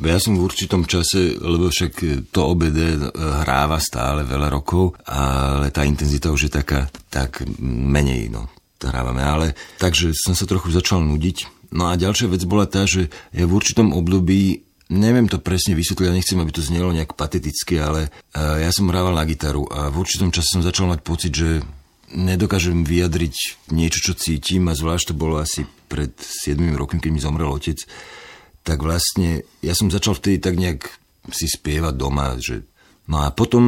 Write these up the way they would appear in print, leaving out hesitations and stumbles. Ja som v určitom čase, lebo však to OBD hráva stále veľa rokov, ale tá intenzita už je taká, tak menej, no, hrávame. Ale takže som sa trochu začal nudiť. No a ďalšia vec bola tá, že ja v určitom období, neviem to presne vysvetliť, ja nechcem, aby to znelo nejak pateticky, ale ja som hrával na gitaru a v určitom čase som začal mať pocit, že nedokážem vyjadriť niečo, čo cítim, a zvlášť to bolo asi pred 7 rokmi, keď mi zomrel otec. Tak vlastne ja som začal vtedy tak nejak si spievať doma. Že... No a potom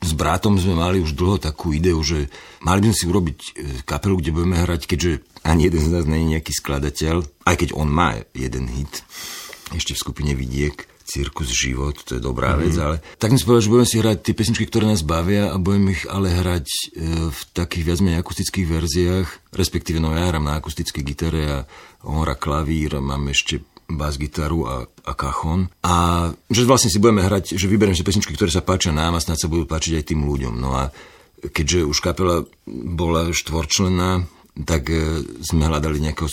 s bratom sme mali už dlho takú ideu, že mali by sme si urobiť kapelu, kde budeme hrať, keďže ani jeden z nás nie je nejaký skladateľ, aj keď on má jeden hit, ešte v skupine Vidiek, Cirkus, Život, to je dobrá vec, ale tak som si povedal, že budeme si hrať tie pesničky, ktoré nás bavia, a budeme ich ale hrať v takých viac menej akustických verziách, respektíve no ja hrám na akustické gitare a on hrá klavír, mám ešte bas-gitaru a kachon. A že vlastne si budeme hrať, že vyberiem si pesničky, ktoré sa páčia nám a snáď sa budú páčiť aj tým ľuďom. No a keďže už kapela bola štvorčlenná, tak sme hľadali nejakého...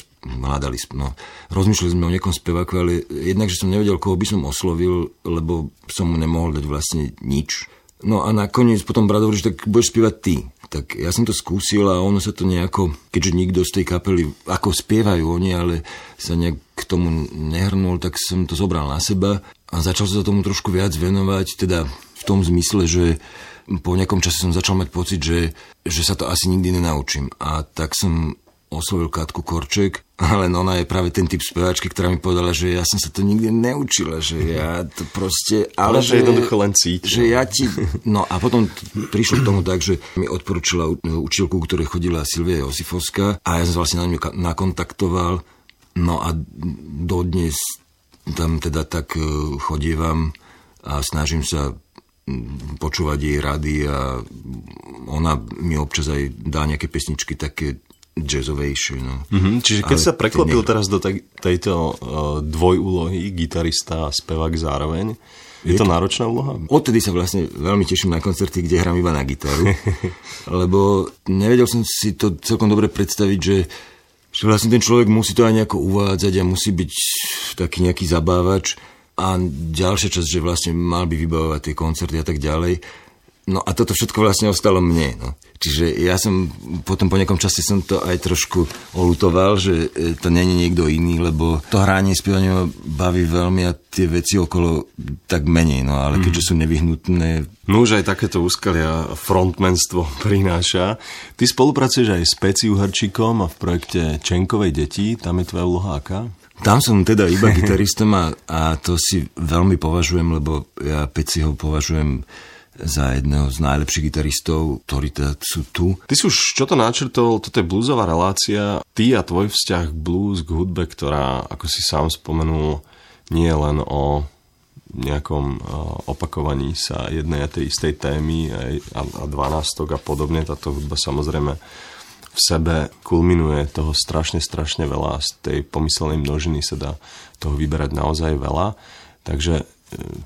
Rozmýšľali sme o nejakom speváku, ale jednak, že som nevedel, koho by som oslovil, lebo som mu nemohol dať vlastne nič. No a nakoniec potom brat hovorí, že tak budeš spievať ty. Tak ja som to skúsil a ono sa to nejako, keďže nikto z tej kapely, ako spievajú oni, ale sa nejak k tomu nehrnul, tak som to zobral na seba a začal sa tomu trošku viac venovať, teda v tom zmysle, že po nejakom čase som začal mať pocit, že sa to asi nikdy nenaučím. A tak som oslovil Katku Korček, ale ona je práve ten typ speváčky, ktorá mi povedala, že ja som sa to nikdy neučila, že ja to proste... Ale že jednoducho len cítim. Že ja ti... No a potom prišlo k tomu tak, že mi odporúčila učiteľku, ktorej chodila Silvia Josifovská, a ja som vlastne na ňu nakontaktoval. No a dodnes tam teda tak chodievam a snažím sa počúvať jej rady a ona mi občas aj dá nejaké pesničky také jazzovejšie. No. Čiže keď ale sa preklopil teraz do tejto dvojúlohy, gitarista a spevák zároveň, je to náročná úloha? Odtedy sa vlastne veľmi teším na koncerty, kde hrám iba na gitaru, lebo nevedel som si to celkom dobre predstaviť, že vlastne ten človek musí to aj nejako uvádzať a musí byť taký nejaký zabávač, a ďalšia časť, že vlastne mal by vybavovať tie koncerty a tak ďalej. No a toto všetko vlastne ostalo mne. No. Čiže ja som potom po nejakom čase som to aj trošku oľutoval, že to nie je niekto iný, lebo to hranie, spievanie ma baví veľmi a tie veci okolo tak menej, no ale keďže sú nevyhnutné. No už aj takéto úskalia frontmanstvo prináša. Ty spolupracuješ aj s Peci u Herčíkom a v projekte Čenkovej deti, tam je tvoja úloha aká? Tam som teda iba gitaristom a to si veľmi považujem, lebo ja Peciho považujem za jedného z najlepších gitaristov, ktorí teda sú tu. Ty si už čo to načrtol, toto je bluesová relácia, ty a tvoj vzťah blues k hudbe, ktorá, ako si sám spomenul, nie je len o nejakom opakovaní sa jednej a tej istej témy a dvanástok a podobne. Táto hudba samozrejme v sebe kulminuje toho strašne veľa, z tej pomyselnej množiny sa dá toho vyberať naozaj veľa. Takže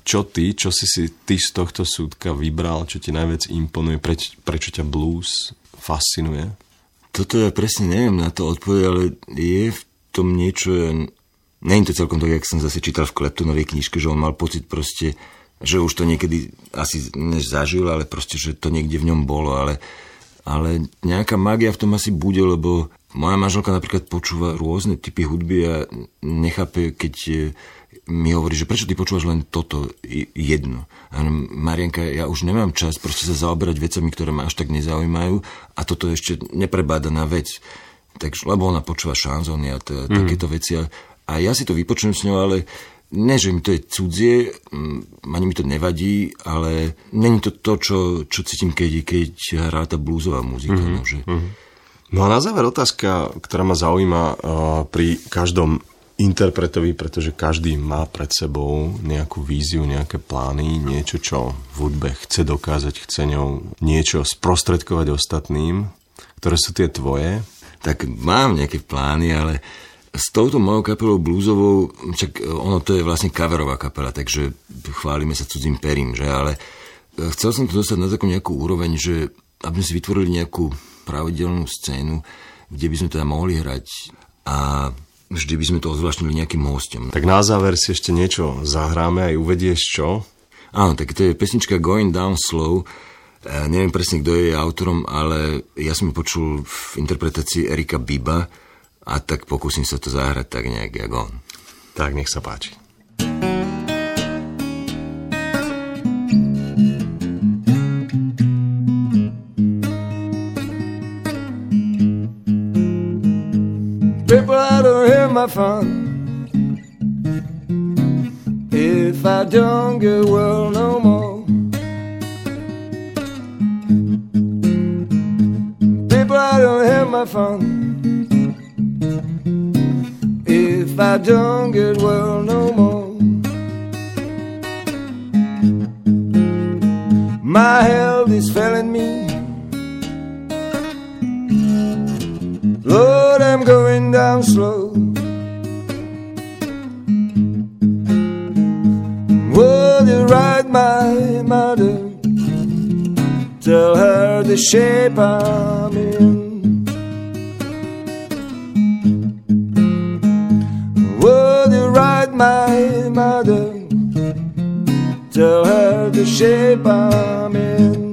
čo si si ty z tohto súdka vybral, čo ti najviac imponuje, prečo ťa blues fascinuje? Toto ja presne neviem na to odpovedať, ale je v tom niečo, nie je to celkom tak, jak som zase čítal v Claptonovej knižke, že on mal pocit proste, že už to niekedy asi nezažil, ale proste, že to niekde v ňom bolo, ale nejaká mágia v tom asi bude, lebo moja manželka napríklad počúva rôzne typy hudby a nechápe, keď mi hovorí, že prečo ty počúvaš len toto jedno. A Marianka, ja už nemám čas proste sa zaoberať vecami, ktoré ma až tak nezaujímajú, a toto je ešte neprebádaná vec. Takže, lebo ona počúva šanzóny a takéto veci. A ja si to vypočujem s ňou, ale ne, že mi to je cudzie, ani mi to nevadí, ale není to to, čo cítim, keď hrá tá bluesová muzika. No a na záver otázka, ktorá ma zaujíma pri každom interpretovi, pretože každý má pred sebou nejakú víziu, nejaké plány, niečo, čo v hudbe chce dokázať, chce ňou niečo sprostredkovať ostatným, ktoré sú tie tvoje. Tak mám nejaké plány, ale s touto mojou kapelou bluesovou, čak ono to je vlastne coverová kapela, takže chválime sa cudzím perím, že? Ale chcel som to dostať na takú nejakú úroveň, že aby sme si vytvorili nejakú pravidelnú scénu, kde by sme teda mohli hrať a vždy by sme to ozvláštnili nejakým hostom. Tak na záver si ešte niečo zahráme, aj uvedieš čo? Áno, tak to je pesnička Going Down Slow. Neviem presne, kto je autorom, ale ja som ju počul v interpretácii Erika Biba a tak pokúsim sa to zahrať tak nejak jak on. Tak nech sa páči. People, I don't have my fun if I don't get well no more. People, I don't have my fun if I don't get well no more. My health is failing me. Lord, I'm going down slow. Would you write my mother? Tell her the shape I'm in. Would you write my mother? Tell her the shape I'm in.